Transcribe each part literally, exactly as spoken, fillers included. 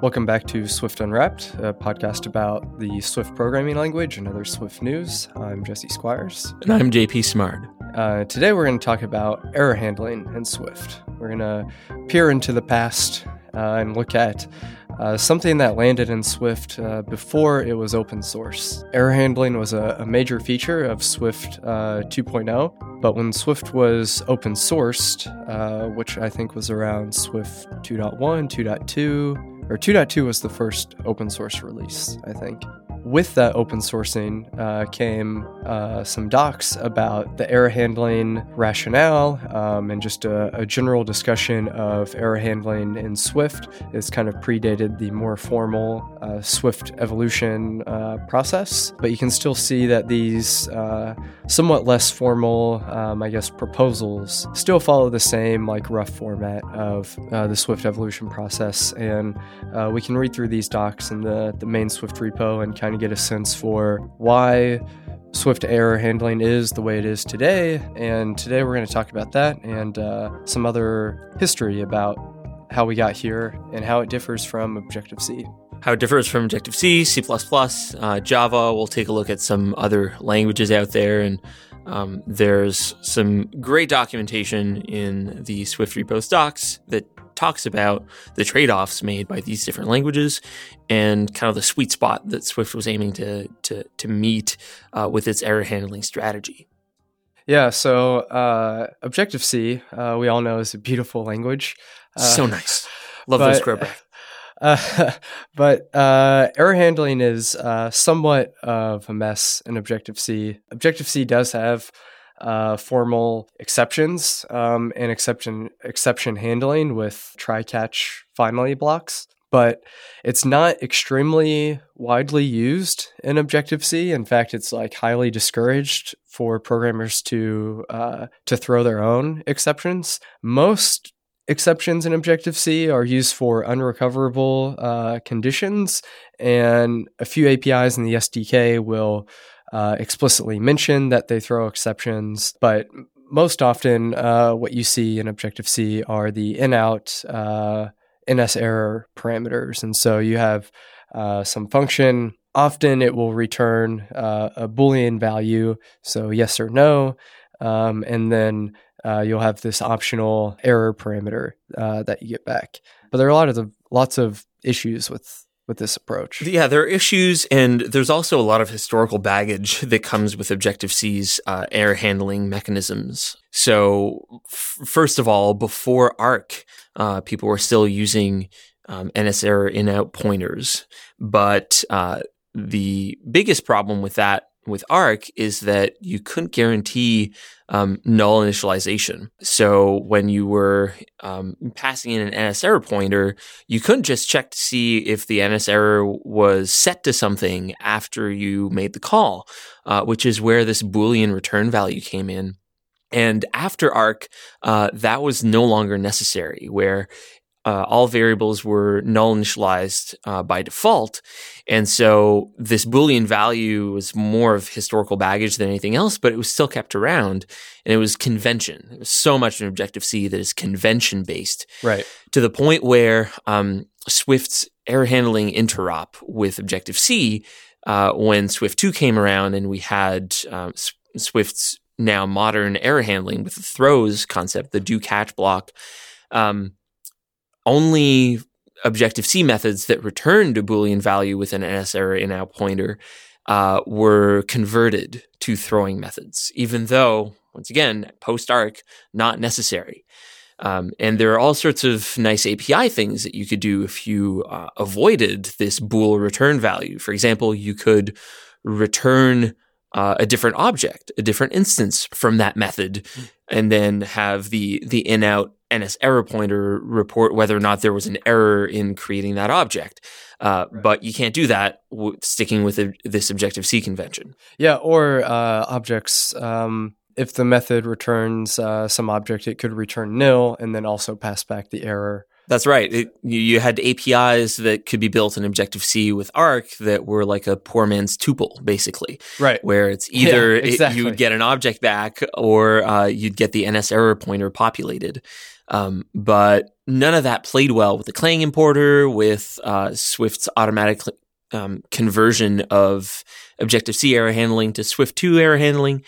Welcome back to Swift Unwrapped, a podcast about the Swift programming language and other Swift news. I'm Jesse Squires. And I'm J P Simard. Uh, today we're going to talk about error handling in Swift. We're going to peer into the past uh, and look at uh, something that landed in Swift uh, before it was open source. Error handling was a, a major feature of Swift uh, two point oh, but when Swift was open sourced, uh, which I think was around Swift two point one, two point two, or two point two was the first open source release, I think. With that open sourcing uh, came uh, some docs about the error handling rationale um, and just a, a general discussion of error handling in Swift. It's kind of predated the more formal uh, Swift evolution uh, process, but you can still see that these uh, somewhat less formal, um, I guess, proposals still follow the same like rough format of uh, the Swift evolution process. And uh, we can read through these docs in the, the main Swift repo and kind of get a sense for why Swift error handling is the way it is today. And today we're going to talk about that and uh, some other history about how we got here and how it differs from Objective-C. How it differs from Objective-C, C plus plus, uh, Java. We'll take a look at some other languages out there. And um, there's some great documentation in the Swift repo docs that talks about the trade-offs made by these different languages and kind of the sweet spot that Swift was aiming to to, to meet uh, with its error handling strategy. Yeah, so uh, Objective-C, uh, we all know, is a beautiful language. Uh, so nice. Love but, those squareback. Uh, but uh, error handling is uh, somewhat of a mess in Objective-C. Objective-C does have Uh, formal exceptions um, and exception exception handling with try-catch finally blocks, but it's not extremely widely used in Objective-C. In fact, it's like highly discouraged for programmers to uh, to throw their own exceptions. Most exceptions in Objective-C are used for unrecoverable uh, conditions, and a few A P Is in the S D K will Uh, explicitly mention that they throw exceptions, but most often uh, what you see in Objective-C are the in-out uh, NSError parameters. And so you have uh, some function. Often it will return uh, a Boolean value, so yes or no, um, and then uh, you'll have this optional error parameter uh, that you get back. But there are a lot of the, lots of issues with with this approach. Yeah, there are issues, and there's also a lot of historical baggage that comes with Objective-C's uh, error handling mechanisms. So f- first of all, before A R C, uh, people were still using um, NSError in-out pointers. But uh, the biggest problem with that, with A R C, is that you couldn't guarantee um, null initialization. So when you were um, passing in an NSError pointer, you couldn't just check to see if the NSError was set to something after you made the call, uh, which is where this Boolean return value came in. And after A R C, uh, that was no longer necessary, where Uh, all variables were null initialized uh, by default. And so this Boolean value was more of historical baggage than anything else, but it was still kept around. And it was convention. It was so much in Objective-C that is convention-based. Right. To the point where um, Swift's error handling interop with Objective-C, uh, when Swift two came around and we had um, S- Swift's now modern error handling with the throws concept, the do-catch block, um, only Objective-C methods that returned a Boolean value with an NSError in-out pointer uh, were converted to throwing methods, even though, once again, post-A R C, not necessary. Um, and there are all sorts of nice A P I things that you could do if you uh, avoided this bool return value. For example, you could return uh, a different object, a different instance from that method, and then have the the in-out NSError pointer report whether or not there was an error in creating that object. Uh, right. But you can't do that w- sticking with a, this Objective-C convention. Yeah, or uh, objects um, if the method returns uh, some object, it could return nil and then also pass back the error. That's right. It, you had A P Is that could be built in Objective-C with A R C that were like a poor man's tuple, basically. Right. Where it's either yeah, exactly. it, you'd get an object back or uh, you'd get the N S error pointer populated. Um, but none of that played well with the Clang importer, with uh, Swift's automatic um, conversion of Objective-C error handling to Swift two error handling.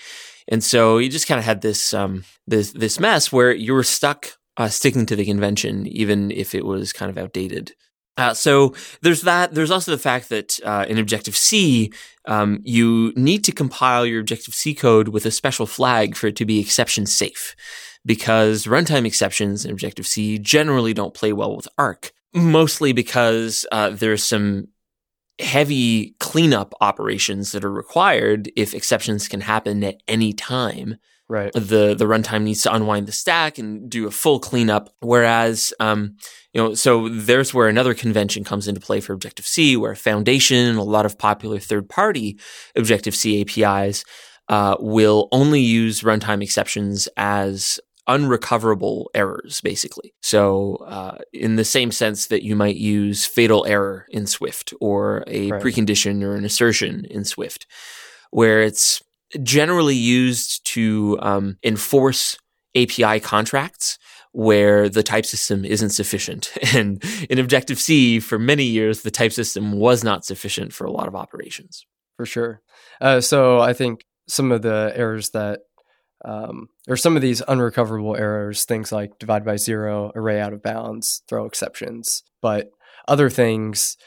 And so you just kind of had this, um, this, this mess where you were stuck Uh, sticking to the convention, even if it was kind of outdated. Uh, so there's that. There's also the fact that uh, in Objective-C, um, you need to compile your Objective-C code with a special flag for it to be exception safe, because runtime exceptions in Objective-C generally don't play well with A R C, mostly because uh, there's some heavy cleanup operations that are required if exceptions can happen at any time. Right. The the runtime needs to unwind the stack and do a full cleanup. Whereas, um, you know, so there's where another convention comes into play for Objective-C, where Foundation and a lot of popular third-party Objective-C A P Is uh, will only use runtime exceptions as unrecoverable errors, basically. So uh, in the same sense that you might use fatal error in Swift or a right. precondition or an assertion in Swift, where it's generally used to um, enforce A P I contracts where the type system isn't sufficient. And in Objective-C, for many years, the type system was not sufficient for a lot of operations. For sure. Uh, so I think some of the errors that, um, or some of these unrecoverable errors, things like divide by zero, array out of bounds, throw exceptions, but other things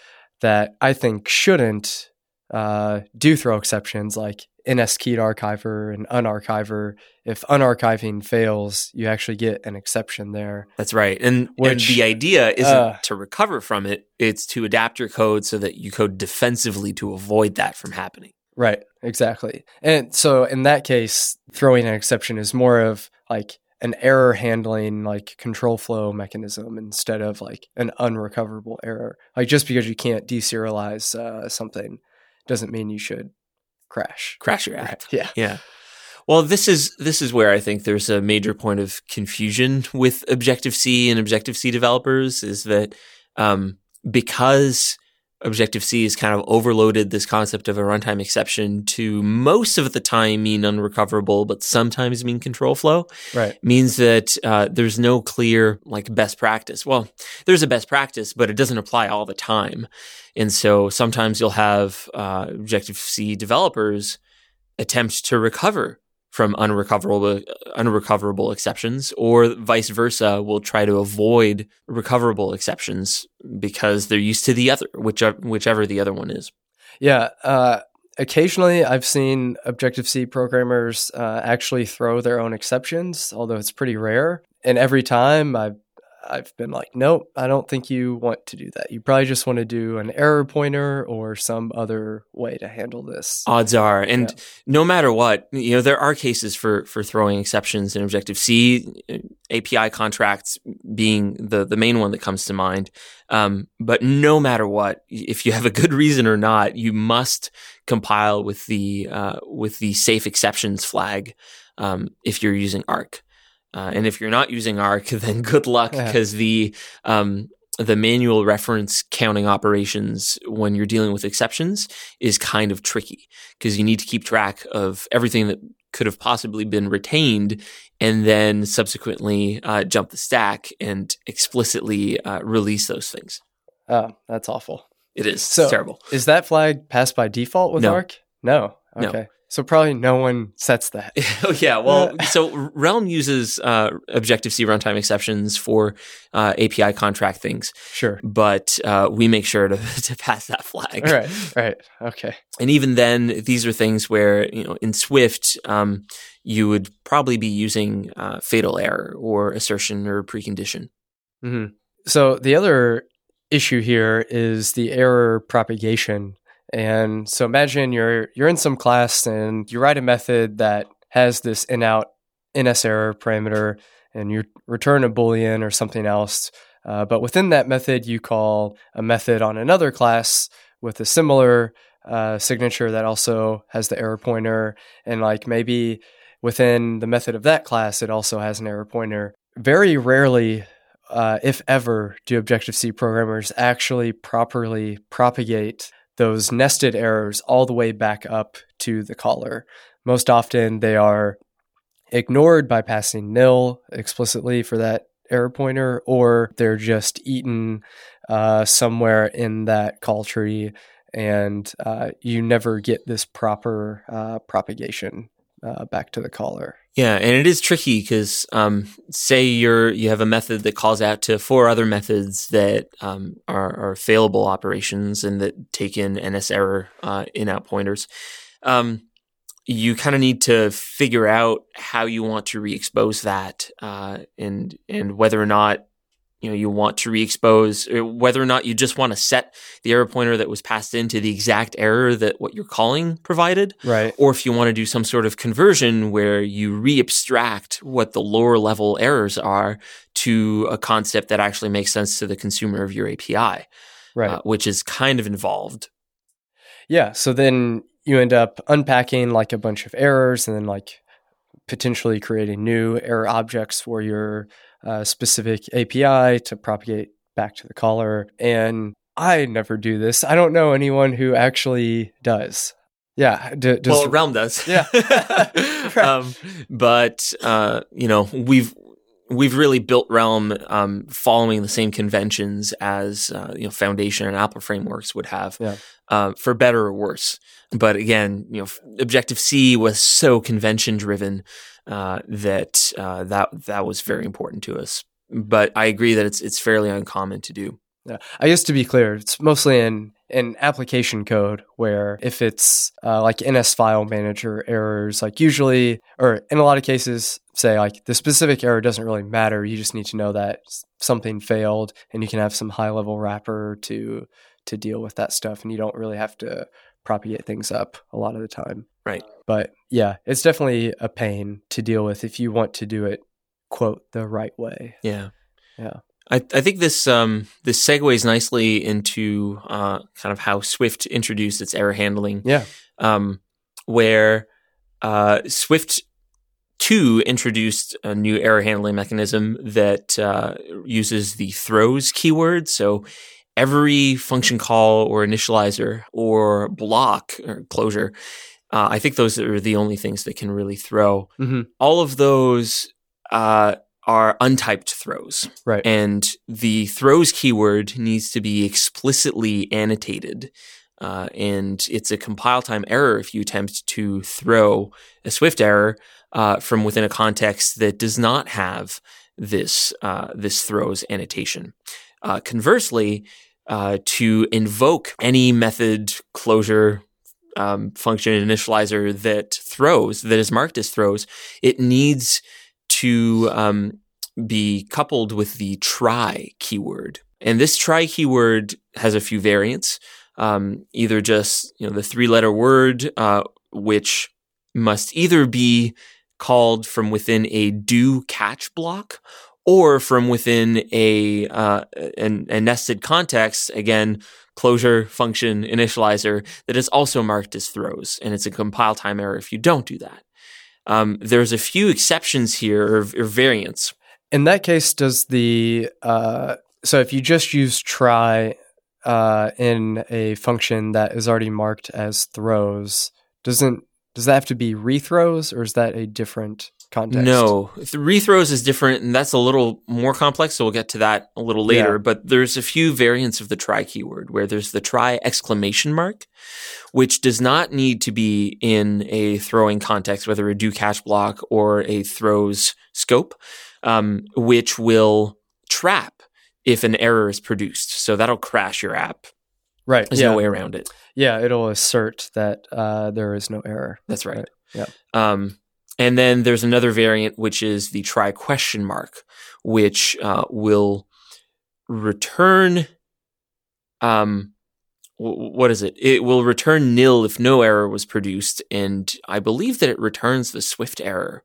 that I think shouldn't uh, do throw exceptions, like N S-keyed archiver and unarchiver. If unarchiving fails, you actually get an exception there. That's right. And, which, and the idea isn't uh, to recover from it. It's to adapt your code so that you code defensively to avoid that from happening. Right. Exactly. And so in that case, throwing an exception is more of like an error handling, like control flow mechanism instead of like an unrecoverable error. Like just because you can't deserialize uh, something doesn't mean you should Crash. Crash your app. Yeah. Yeah. Well, this is this is where I think there's a major point of confusion with Objective-C and Objective-C developers, is that um, because Objective-C has kind of overloaded this concept of a runtime exception to most of the time mean unrecoverable, but sometimes mean control flow, right. means that uh, there's no clear like best practice. Well, there's a best practice, but it doesn't apply all the time. And so sometimes you'll have uh, Objective-C developers attempt to recover from unrecoverable unrecoverable exceptions, or vice versa, will try to avoid recoverable exceptions because they're used to the other, whichever, whichever the other one is. Yeah. Uh, occasionally, I've seen Objective-C programmers uh, actually throw their own exceptions, although it's pretty rare. And every time I've, I've been like, nope, I don't think you want to do that. You probably just want to do an error pointer or some other way to handle this. Odds are. And yeah. no matter what, you know, there are cases for for throwing exceptions in Objective-C, A P I contracts being the, the main one that comes to mind. Um, but no matter what, if you have a good reason or not, you must compile with the, uh, with the safe exceptions flag um, if you're using A R C. Uh, and if you're not using A R C, then good luck, because yeah. the um, the manual reference counting operations when you're dealing with exceptions is kind of tricky, because you need to keep track of everything that could have possibly been retained and then subsequently uh, jump the stack and explicitly uh, release those things. Oh, that's awful. It is. So it's terrible. Is that flag passed by default with no. A R C? No. Okay. No. So probably no one sets that. Oh, yeah. Well, so Realm uses uh, Objective-C runtime exceptions for uh, A P I contract things. Sure. But uh, we make sure to, to pass that flag. All right. All right. Okay. And even then, these are things where, you know, in Swift, um, you would probably be using uh, fatal error or assertion or precondition. Mm-hmm. So the other issue here is the error propagation. And so imagine you're you're in some class and you write a method that has this in-out N S error parameter, and you return a Boolean or something else. Uh, but within that method, you call a method on another class with a similar uh, signature that also has the error pointer. And like maybe within the method of that class, it also has an error pointer. Very rarely, uh, if ever, do Objective-C programmers actually properly propagate those nested errors all the way back up to the caller. Most often, they are ignored by passing nil explicitly for that error pointer, or they're just eaten uh, somewhere in that call tree, and uh, you never get this proper uh, propagation uh, back to the caller. Yeah, and it is tricky because um, say you're you have a method that calls out to four other methods that um, are, are failable operations and that take in NSError uh, in-out pointers. Um, you kind of need to figure out how you want to re-expose that uh, and and whether or not you know you want to re-expose, or whether or not you just want to set the error pointer that was passed in to the exact error that what you're calling provided, right? Or if you want to do some sort of conversion where you re-abstract what the lower level errors are to a concept that actually makes sense to the consumer of your A P I, right? Uh, which is kind of involved. Yeah, so then you end up unpacking like a bunch of errors and then like potentially creating new error objects for your uh, specific A P I to propagate back to the caller. And I never do this. I don't know anyone who actually does. Yeah. D- does well, Realm does. Yeah. Right. um, but, uh, you know, we've, We've really built Realm um, following the same conventions as uh, you know Foundation and Apple frameworks would have, yeah. uh, for better or worse. But again, you know, Objective-C was so convention driven uh, that uh, that that was very important to us. But I agree that it's it's fairly uncommon to do. Yeah. I guess to be clear, it's mostly in in application code where if it's uh, like N S File Manager errors, like usually, or in a lot of cases, say like the specific error doesn't really matter. You just need to know that something failed and you can have some high level wrapper to to deal with that stuff. And you don't really have to propagate things up a lot of the time. Right. But yeah, it's definitely a pain to deal with if you want to do it, quote, the right way. Yeah. Yeah. I, I think this um, this segues nicely into uh, kind of how Swift introduced its error handling. Yeah, um, where uh, Swift two introduced a new error handling mechanism that uh, uses the throws keyword. So every function call or initializer or block or closure, uh, I think those are the only things that can really throw. Mm-hmm. All of those Uh, are untyped throws. Right. And the throws keyword needs to be explicitly annotated. Uh, and it's a compile time error if you attempt to throw a Swift error uh, from within a context that does not have this uh, this throws annotation. Uh, conversely, uh, to invoke any method closure um, function initializer that throws, that is marked as throws, it needs to um, be coupled with the try keyword. And this try keyword has a few variants, um, either just you know the three-letter word, uh, which must either be called from within a do catch block or from within a, uh, a, a nested context, again, closure, function, initializer, that is also marked as throws. And it's a compile time error if you don't do that. Um, there's a few exceptions here or, or variants. In that case, does the uh, so if you just use try uh, in a function that is already marked as throws, doesn't does that have to be rethrows, or is that a different context? No, the rethrows is different, and that's a little more complex. So we'll get to that a little later. Yeah. But there's a few variants of the try keyword where there's the try exclamation mark, which does not need to be in a throwing context, whether a do catch block or a throws scope, um, which will trap if an error is produced. So that'll crash your app. Right. There's yeah. no way around it. Yeah, it'll assert that uh, there is no error. That's right. right. Yeah. Um, and then there's another variant, which is the try question mark, which uh, will return um, what is it? It will return nil if no error was produced, and I believe that it returns the Swift error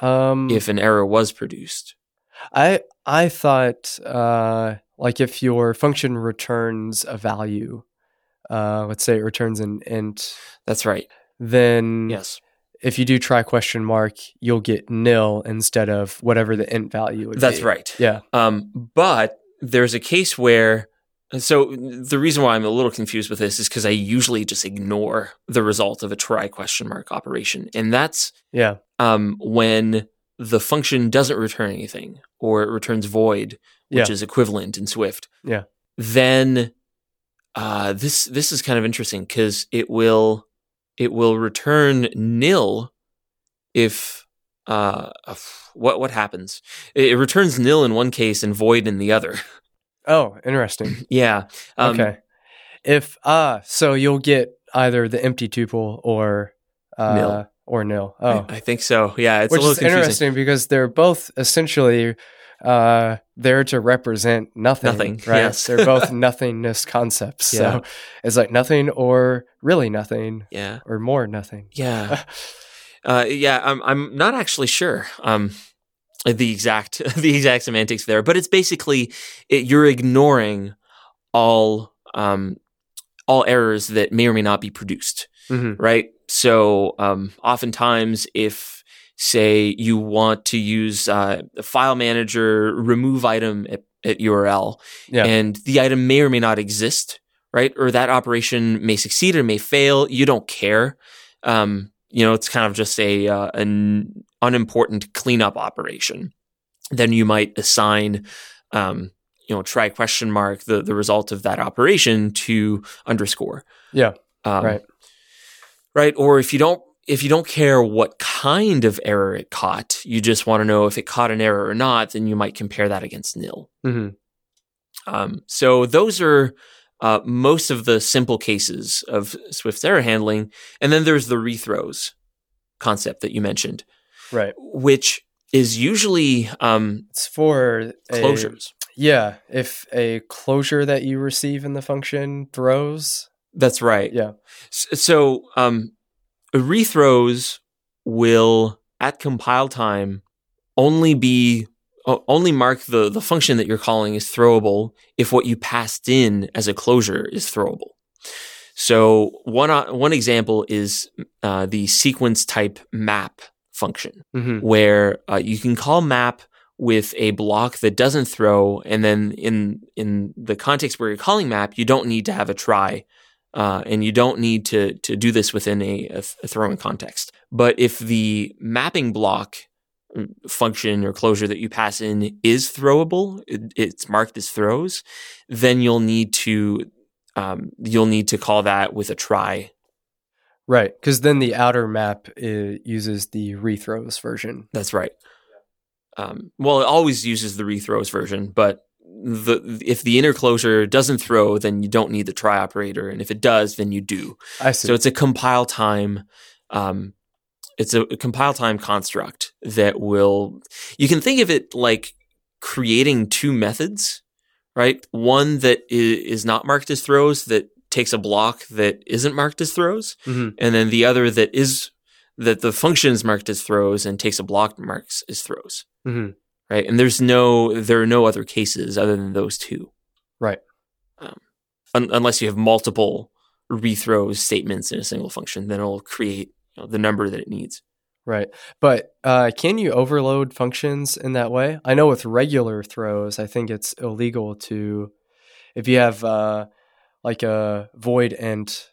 um, if an error was produced. I I thought uh, like if your function returns a value, uh, let's say it returns an int. That's right. Then yes, if you do try question mark, you'll get nil instead of whatever the int value would That's be. That's right. Yeah. Um, but there's a case where, so the reason why I'm a little confused with this is because I usually just ignore the result of a try question mark operation. And that's yeah. um, when the function doesn't return anything, or it returns void, which yeah. is equivalent in Swift. Yeah. Then uh, this this is kind of interesting because it will... It will return nil if uh, what what happens? It returns nil in one case and void in the other. Oh, interesting. yeah. Um, okay. If ah, uh, so you'll get either the empty tuple or uh, nil or nil. Oh, I, I think so. Yeah, it's which a little is confusing. Interesting because they're both essentially uh, there to represent nothing. Nothing. Right? Yes. They're both nothingness concepts. Yeah. So it's like nothing or. Really nothing, yeah, or more nothing. Yeah, uh, yeah. I'm I'm not actually sure um, the exact the exact semantics there, but it's basically it, you're ignoring all um, all errors that may or may not be produced, mm-hmm. right? So um, oftentimes, if say you want to use uh, a file manager remove item at, at U R L, yeah. and the item may or may not exist. Right? Or that operation may succeed or may fail. You don't care. Um, you know, it's kind of just a uh, an unimportant cleanup operation. Then you might assign, um, you know, try question mark, the, the result of that operation to underscore. Yeah. Um, right. Right. Or if you don't, if you don't care what kind of error it caught, you just want to know if it caught an error or not, then you might compare that against nil. Mm-hmm. Um, so those are... Uh, most of the simple cases of Swift's error handling. And then there's the rethrows concept that you mentioned. Right. Which is usually um, it's for closures. A, yeah. If a closure that you receive in the function throws. That's right. Yeah. So um, rethrows will, at compile time, only be... Only mark the, the function that you're calling is throwable if what you passed in as a closure is throwable. So one one example is uh, the sequence type map function, mm-hmm. where uh, you can call map with a block that doesn't throw, and then in in the context where you're calling map, you don't need to have a try, uh, and you don't need to to do this within a, a throwing context. But if the mapping block function or closure that you pass in is throwable, it, it's marked as throws, then you'll need to um, you'll need to call that with a try. Right, because then the outer map uses the rethrows version. That's right. Um, well, it always uses the rethrows version, but the if the inner closure doesn't throw, then you don't need the try operator, and if it does, then you do. I see. So it's a compile time um, It's a compile time construct that will, you can think of it like creating two methods, right? One that is not marked as throws that takes a block that isn't marked as throws. Mm-hmm. And then the other that is, that the function is marked as throws and takes a block marks as throws, mm-hmm. right? And there's no, there are no other cases other than those two. Right. Um, un- unless you have multiple rethrows statements in a single function, then it'll create the number that it needs. Right. But uh, can you overload functions in that way? I know with regular throws, I think it's illegal to, if you have uh, like a void int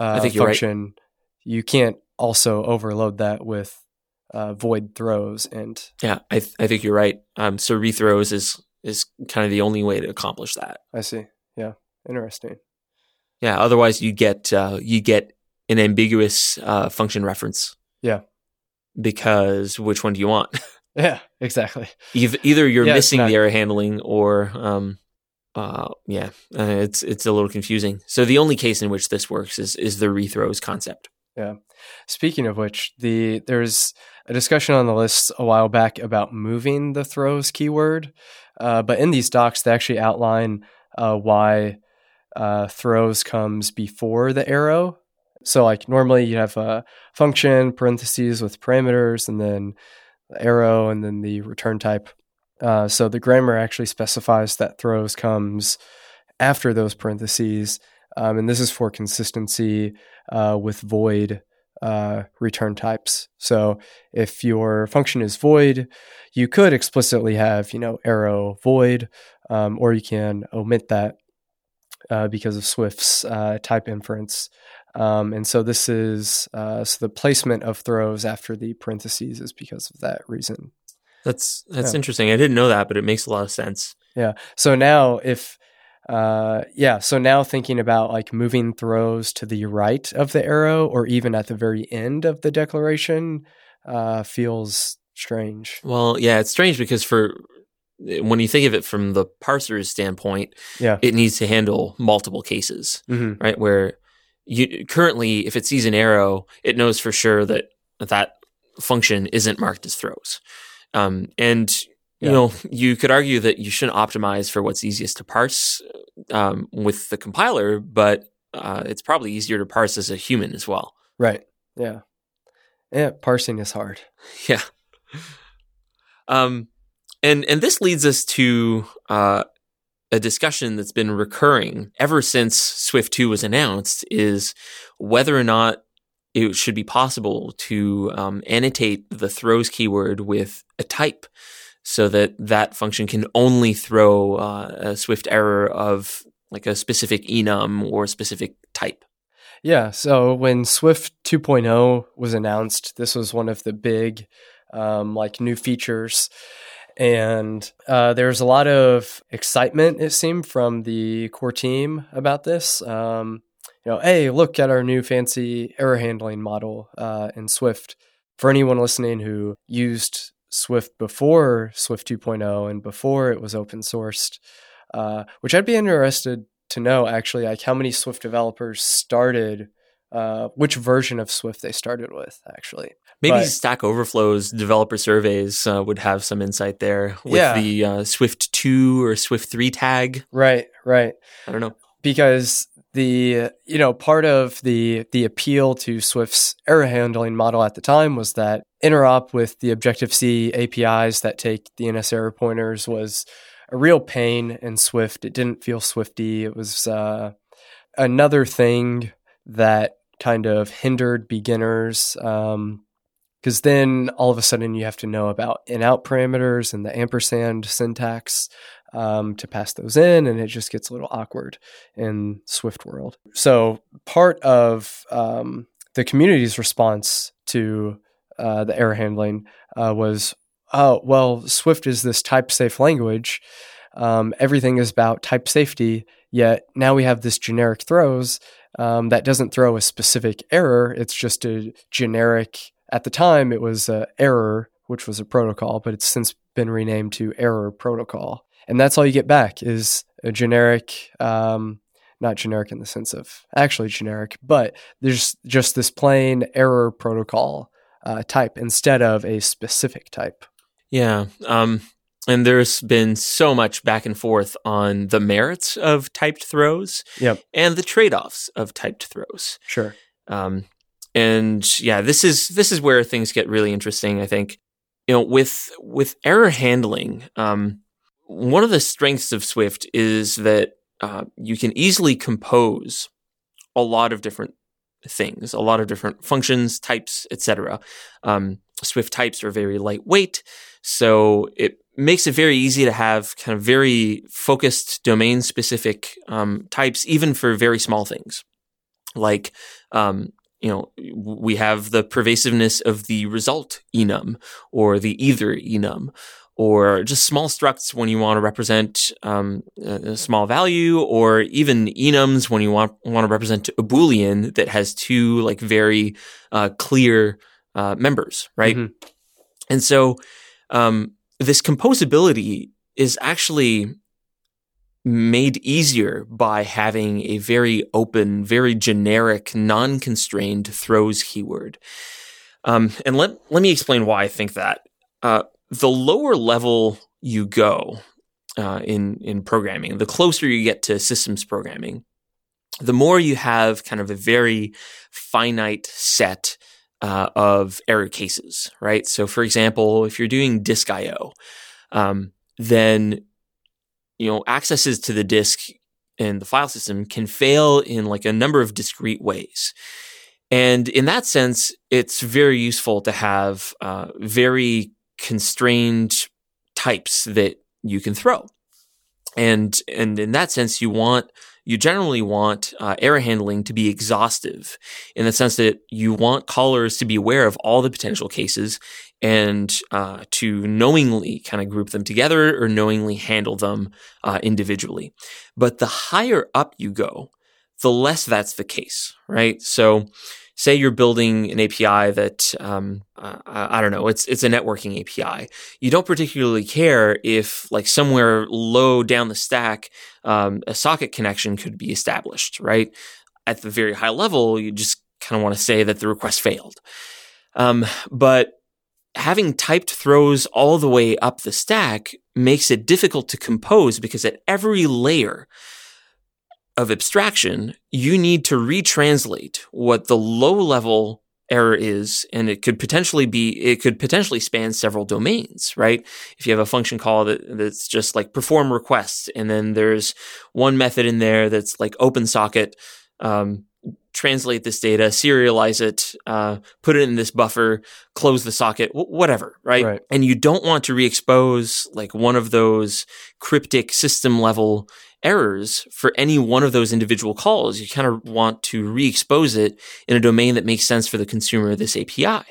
uh, I think function, right. You can't also overload that with uh, void throws int. Yeah, I, th- I think you're right. Um, so rethrows is, is kind of the only way to accomplish that. I see. Yeah. Interesting. Yeah. Otherwise you get, uh, you get, an ambiguous uh, function reference. Yeah. Because which one do you want? Yeah, exactly. You've, either you're yeah, missing not... the error handling or, um, uh, yeah, uh, it's it's a little confusing. So the only case in which this works is is the rethrows concept. Yeah. Speaking of which, the there's a discussion on the list a while back about moving the throws keyword. Uh, but in these docs, they actually outline uh, why uh, throws comes before the arrow. So like normally you have a function, parentheses with parameters, and then the arrow, and then the return type. Uh, so the grammar actually specifies that throws comes after those parentheses. Um, and this is for consistency uh, with void uh, return types. So if your function is void, you could explicitly have, you know, arrow void, um, or you can omit that uh, because of Swift's uh, type inference. Um, and so this is, uh, so the placement of throws after the parentheses is because of that reason. That's, that's yeah. interesting. I didn't know that, but it makes a lot of sense. Yeah. So now if, uh, yeah. So now thinking about like moving throws to the right of the arrow or even at the very end of the declaration, uh, feels strange. Well, yeah, it's strange because for, when you think of it from the parser's standpoint, yeah. it needs to handle multiple cases, mm-hmm. right? Where, You currently, if it sees an arrow, it knows for sure that that function isn't marked as throws. Um, and, you yeah. know, you could argue that you shouldn't optimize for what's easiest to parse um, with the compiler, but uh, it's probably easier to parse as a human as well. Right. Yeah. Yeah. Parsing is hard. Yeah. Um, and, and this leads us to uh, a discussion that's been recurring ever since Swift two was announced is whether or not it should be possible to um, annotate the throws keyword with a type so that that function can only throw uh, a Swift error of like a specific enum or specific type. Yeah. So when Swift two point oh was announced, this was one of the big um, like new features. And uh, there's a lot of excitement, it seemed, from the core team about this. Um, you know, hey, look at our new fancy error handling model uh, in Swift. For anyone listening who used Swift before Swift two point oh and before it was open sourced, uh, which I'd be interested to know, actually, like how many Swift developers started Uh, which version of Swift they started with, actually. Maybe but, Stack Overflow's developer surveys uh, would have some insight there with yeah. the uh, Swift two or Swift three tag. Right, right. I don't know. Because the, you know, part of the the appeal to Swift's error handling model at the time was that interop with the Objective-C A P Is that take the NSError pointers was a real pain in Swift. It didn't feel Swifty. It was uh, another thing that kind of hindered beginners because um, then all of a sudden you have to know about in-out parameters and the ampersand syntax um, to pass those in, and it just gets a little awkward in Swift world. So part of um, the community's response to uh, the error handling uh, was, oh, well, Swift is this type-safe language. Um, everything is about type safety, yet now we have this generic throws Um, that doesn't throw a specific error. It's just a generic, at the time it was uh, error, which was a protocol, but it's since been renamed to error protocol. And that's all you get back is a generic, um, not generic in the sense of actually generic, but there's just this plain error protocol uh, type instead of a specific type. Yeah. Um, and there's been so much back and forth on the merits of typed throws yep. and the trade-offs of typed throws. Sure. Um, and yeah, this is this is where things get really interesting, I think. You know, with with error handling, um, one of the strengths of Swift is that uh, you can easily compose a lot of different things, a lot of different functions, types, et cetera. Um, Swift types are very lightweight, so it makes it very easy to have kind of very focused domain-specific um, types, even for very small things. Like, um, you know, we have the pervasiveness of the result enum or the either enum, or just small structs when you want to represent um, a small value, or even enums when you want want to represent a Boolean that has two like very uh, clear uh, members, right? Mm-hmm. And so um, this composability is actually made easier by having a very open, very generic, non-constrained throws keyword. Um, and let let me explain why I think that. Uh, The lower level you go uh, in, in programming, the closer you get to systems programming, the more you have kind of a very finite set uh, of error cases, right? So, for example, if you're doing disk I O, um, then, you know, accesses to the disk in the file system can fail in like a number of discrete ways. And in that sense, it's very useful to have uh, very constrained types that you can throw. And and in that sense, you want you generally want uh, error handling to be exhaustive, in the sense that you want callers to be aware of all the potential cases and uh, to knowingly kind of group them together or knowingly handle them uh, individually. But the higher up you go, the less that's the case, right? So say you're building an A P I that, um, uh, I don't know, it's it's a networking A P I. You don't particularly care if, like, somewhere low down the stack, um, a socket connection could be established, right? At the very high level, you just kind of want to say that the request failed. Um, but having typed throws all the way up the stack makes it difficult to compose, because at every layer of abstraction, you need to retranslate what the low-level error is, and it could potentially be, it could potentially span several domains, right? If you have a function call that, that's just like perform requests, and then there's one method in there that's like open socket, um, translate this data, serialize it, uh, put it in this buffer, close the socket, w- whatever, right? right? And you don't want to re-expose like one of those cryptic system-level errors for any one of those individual calls. You kind of want to re-expose it in a domain that makes sense for the consumer of this A P I.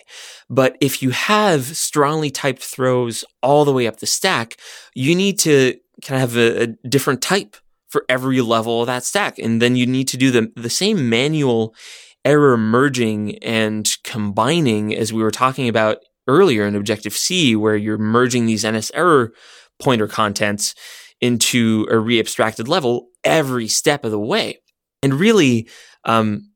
But if you have strongly typed throws all the way up the stack, you need to kind of have a, a different type for every level of that stack. And then you need to do the, the same manual error merging and combining as we were talking about earlier in Objective-C, where you're merging these N S Error pointer contents into a re-abstracted level every step of the way. And really, um,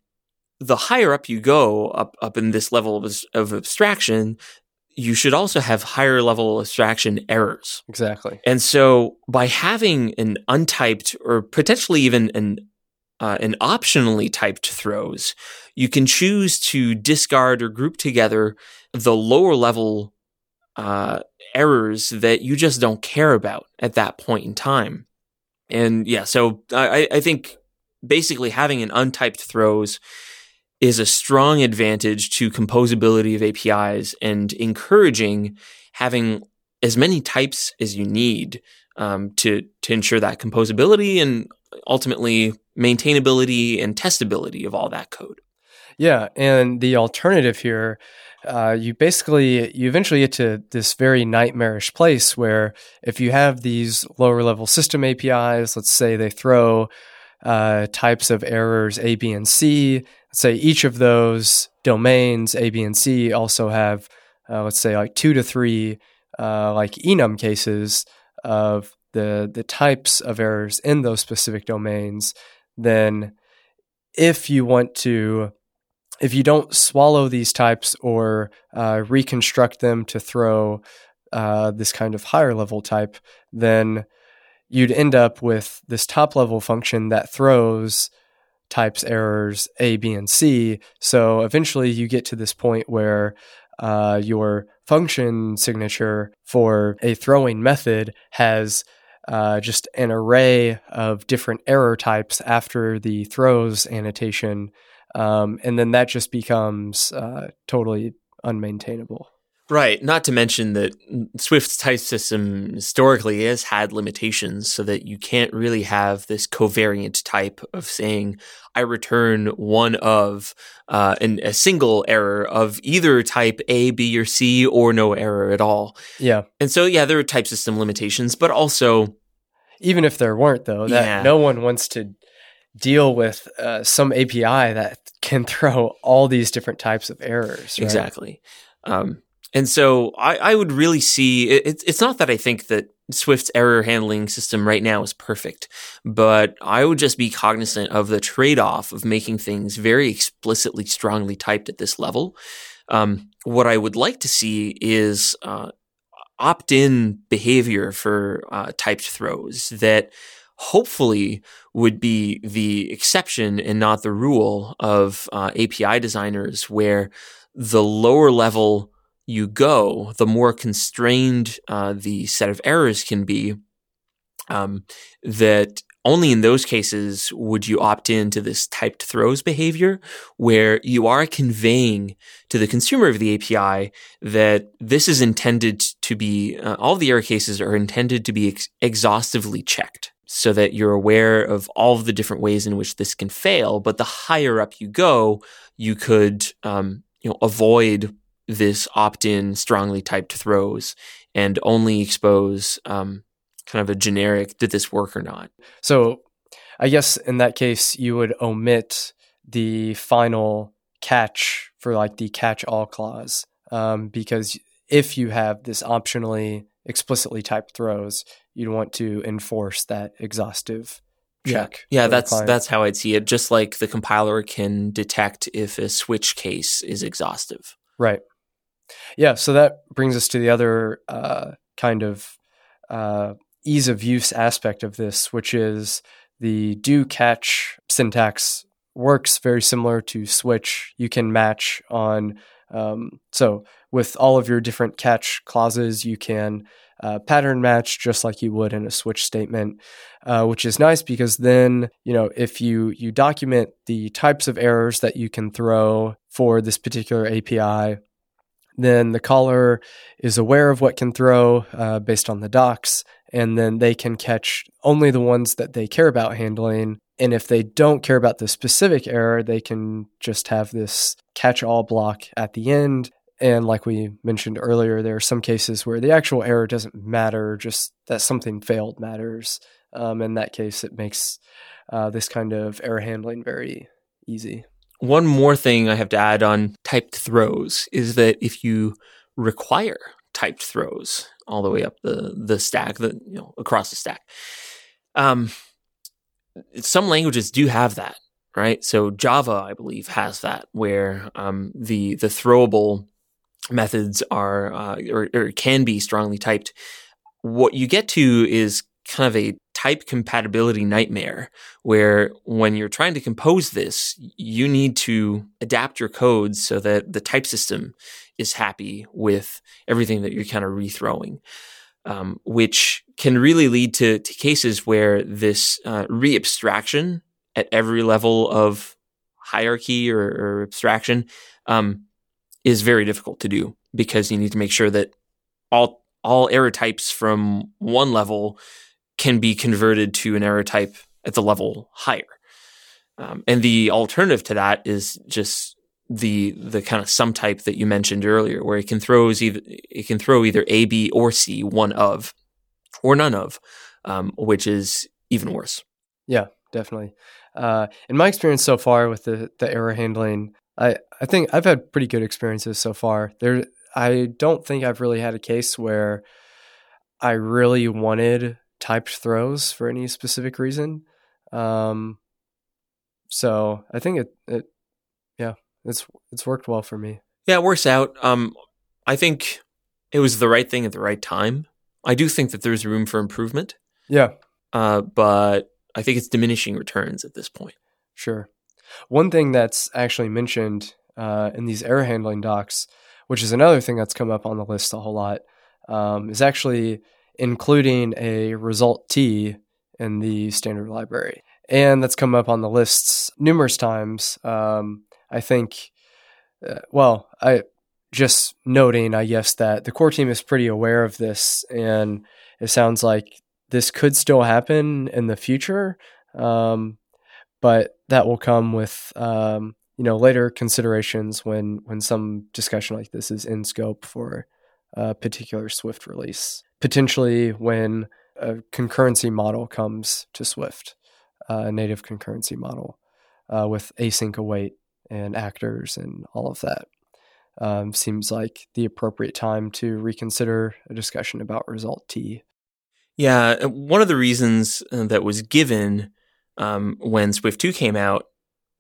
the higher up you go, up up in this level of, of abstraction, you should also have higher level abstraction errors. Exactly. And so by having an untyped or potentially even an uh, an optionally typed throws, you can choose to discard or group together the lower level uh errors that you just don't care about at that point in time. And yeah, so I, I think basically having an untyped throws is a strong advantage to composability of A P Is, and encouraging having as many types as you need um, to, to ensure that composability and ultimately maintainability and testability of all that code. Yeah, and the alternative here, uh, you basically, you eventually get to this very nightmarish place where if you have these lower level system A P Is, let's say they throw uh, types of errors A, B, and C. Let's say each of those domains, A, B, and C, also have, uh, let's say, like two to three uh, like enum cases of the the types of errors in those specific domains. Then if you want to If you don't swallow these types or uh, reconstruct them to throw uh, this kind of higher level type, then you'd end up with this top level function that throws types errors A, B, and C. So eventually you get to this point where uh, your function signature for a throwing method has uh, just an array of different error types after the throws annotation. Um, and then that just becomes uh, totally unmaintainable. Right. Not to mention that Swift's type system historically has had limitations, so that you can't really have this covariant type of saying, I return one of uh, an, a single error of either type A, B, or C, or no error at all. Yeah. And so, yeah, there are type system limitations, but also... Even if there weren't, though, that yeah. no one wants to... deal with uh, some A P I that can throw all these different types of errors. Right? Exactly. Um, and so I, I would really see, it, it's not that I think that Swift's error handling system right now is perfect, but I would just be cognizant of the trade-off of making things very explicitly, strongly typed at this level. Um, what I would like to see is uh, opt-in behavior for uh, typed throws that hopefully would be the exception and not the rule of uh, A P I designers, where the lower level you go, the more constrained uh, the set of errors can be. um, that only in those cases would you opt into this typed throws behavior, where you are conveying to the consumer of the A P I that this is intended to be, uh, all of the error cases are intended to be ex- exhaustively checked, so that you're aware of all of the different ways in which this can fail. But the higher up you go, you could um, you know, avoid this opt-in strongly typed throws and only expose um, kind of a generic, did this work or not? So I guess in that case, you would omit the final catch for like the catch all clause, um, because if you have this optionally explicitly typed throws, you'd want to enforce that exhaustive check. Yeah, yeah that's that's how I'd see it, just like the compiler can detect if a switch case is exhaustive. Right. Yeah, so that brings us to the other uh, kind of uh, ease of use aspect of this, which is the do catch syntax works very similar to switch. You can match on, um, so with all of your different catch clauses, you can Uh, pattern match just like you would in a switch statement, uh, which is nice because then, you know, if you you document the types of errors that you can throw for this particular A P I, then the caller is aware of what can throw uh, based on the docs, and then they can catch only the ones that they care about handling. And if they don't care about the specific error, they can just have this catch-all block at the end. And like we mentioned earlier, there are some cases where the actual error doesn't matter, just that something failed matters. Um, in that case, it makes uh, this kind of error handling very easy. One more thing I have to add on typed throws is that if you require typed throws all the way up the, the stack, the, you know, across the stack, um, some languages do have that, right? So Java, I believe, has that where um, the the throwable methods are uh, or, or can be strongly typed. What you get to is kind of a type compatibility nightmare, where when you're trying to compose this, you need to adapt your code so that the type system is happy with everything that you're kind of rethrowing, um, which can really lead to, to cases where this uh, re-abstraction at every level of hierarchy or, or abstraction um, is very difficult to do, because you need to make sure that all all error types from one level can be converted to an error type at the level higher. Um, and the alternative to that is just the the kind of sum type that you mentioned earlier, where it can throws either it can throw either A, B, or C, one of, or none of, um, which is even worse. Yeah, definitely. Uh, in my experience so far with the, the error handling, I, I think I've had pretty good experiences so far. There, I don't think I've really had a case where I really wanted typed throws for any specific reason. Um, so I think it, it, yeah, it's it's worked well for me. Yeah, it works out. Um, I think it was the right thing at the right time. I do think that there's room for improvement. Yeah. Uh, but I think it's diminishing returns at this point. Sure. One thing that's actually mentioned uh, in these error handling docs, which is another thing that's come up on the list a whole lot, um, is actually including a result T in the standard library. And that's come up on the lists numerous times. Um, I think, uh, well, I just noting, I guess, that the core team is pretty aware of this, and it sounds like this could still happen in the future. Um, But that will come with, um, you know, later considerations when when some discussion like this is in scope for a particular Swift release. Potentially when a concurrency model comes to Swift, uh, a native concurrency model uh, with async await and actors and all of that. Um, seems like the appropriate time to reconsider a discussion about result T. Yeah, one of the reasons that was given Um, when Swift two came out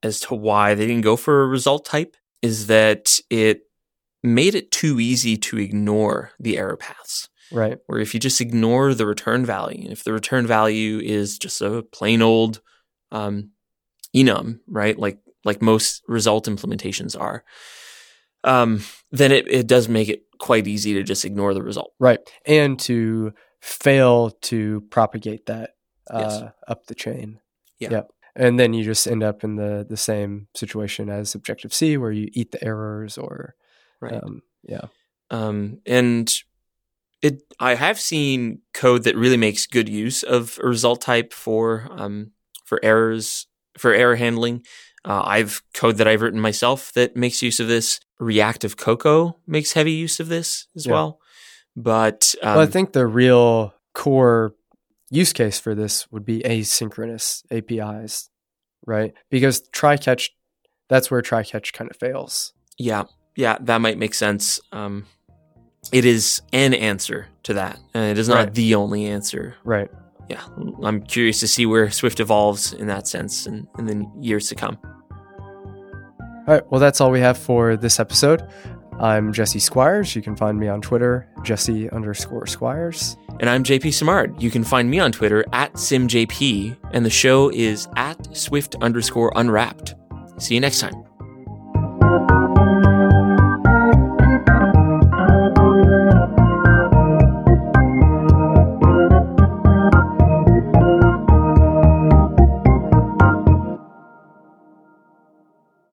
as to why they didn't go for a result type is that it made it too easy to ignore the error paths. Right. Where if you just ignore the return value, if the return value is just a plain old um, enum, right, like like most result implementations are, um, then it, it does make it quite easy to just ignore the result. Right. And to fail to propagate that uh, yes. up the chain. Yeah. Yep. And then you just end up in the, the same situation as Objective-C where you eat the errors or, right. um, yeah. Um, and it, I have seen code that really makes good use of a result type for, um, for errors, for error handling. Uh, I've code that I've written myself that makes use of this. Reactive Cocoa makes heavy use of this as yeah. well. But, um, well, I think the real core use case for this would be asynchronous A P Is, right? Because try catch, that's where try catch kind of fails. Yeah. Yeah. That might make sense. Um, it is an answer to that. And it is not right. the only answer. Right. Yeah. I'm curious to see where Swift evolves in that sense and, and then years to come. All right. Well, that's all we have for this episode. I'm Jesse Squires. You can find me on Twitter, Jesse underscore Squires. And I'm J P Simard. You can find me on Twitter at SimJP, and the show is at Swift underscore Unwrapped. See you next time.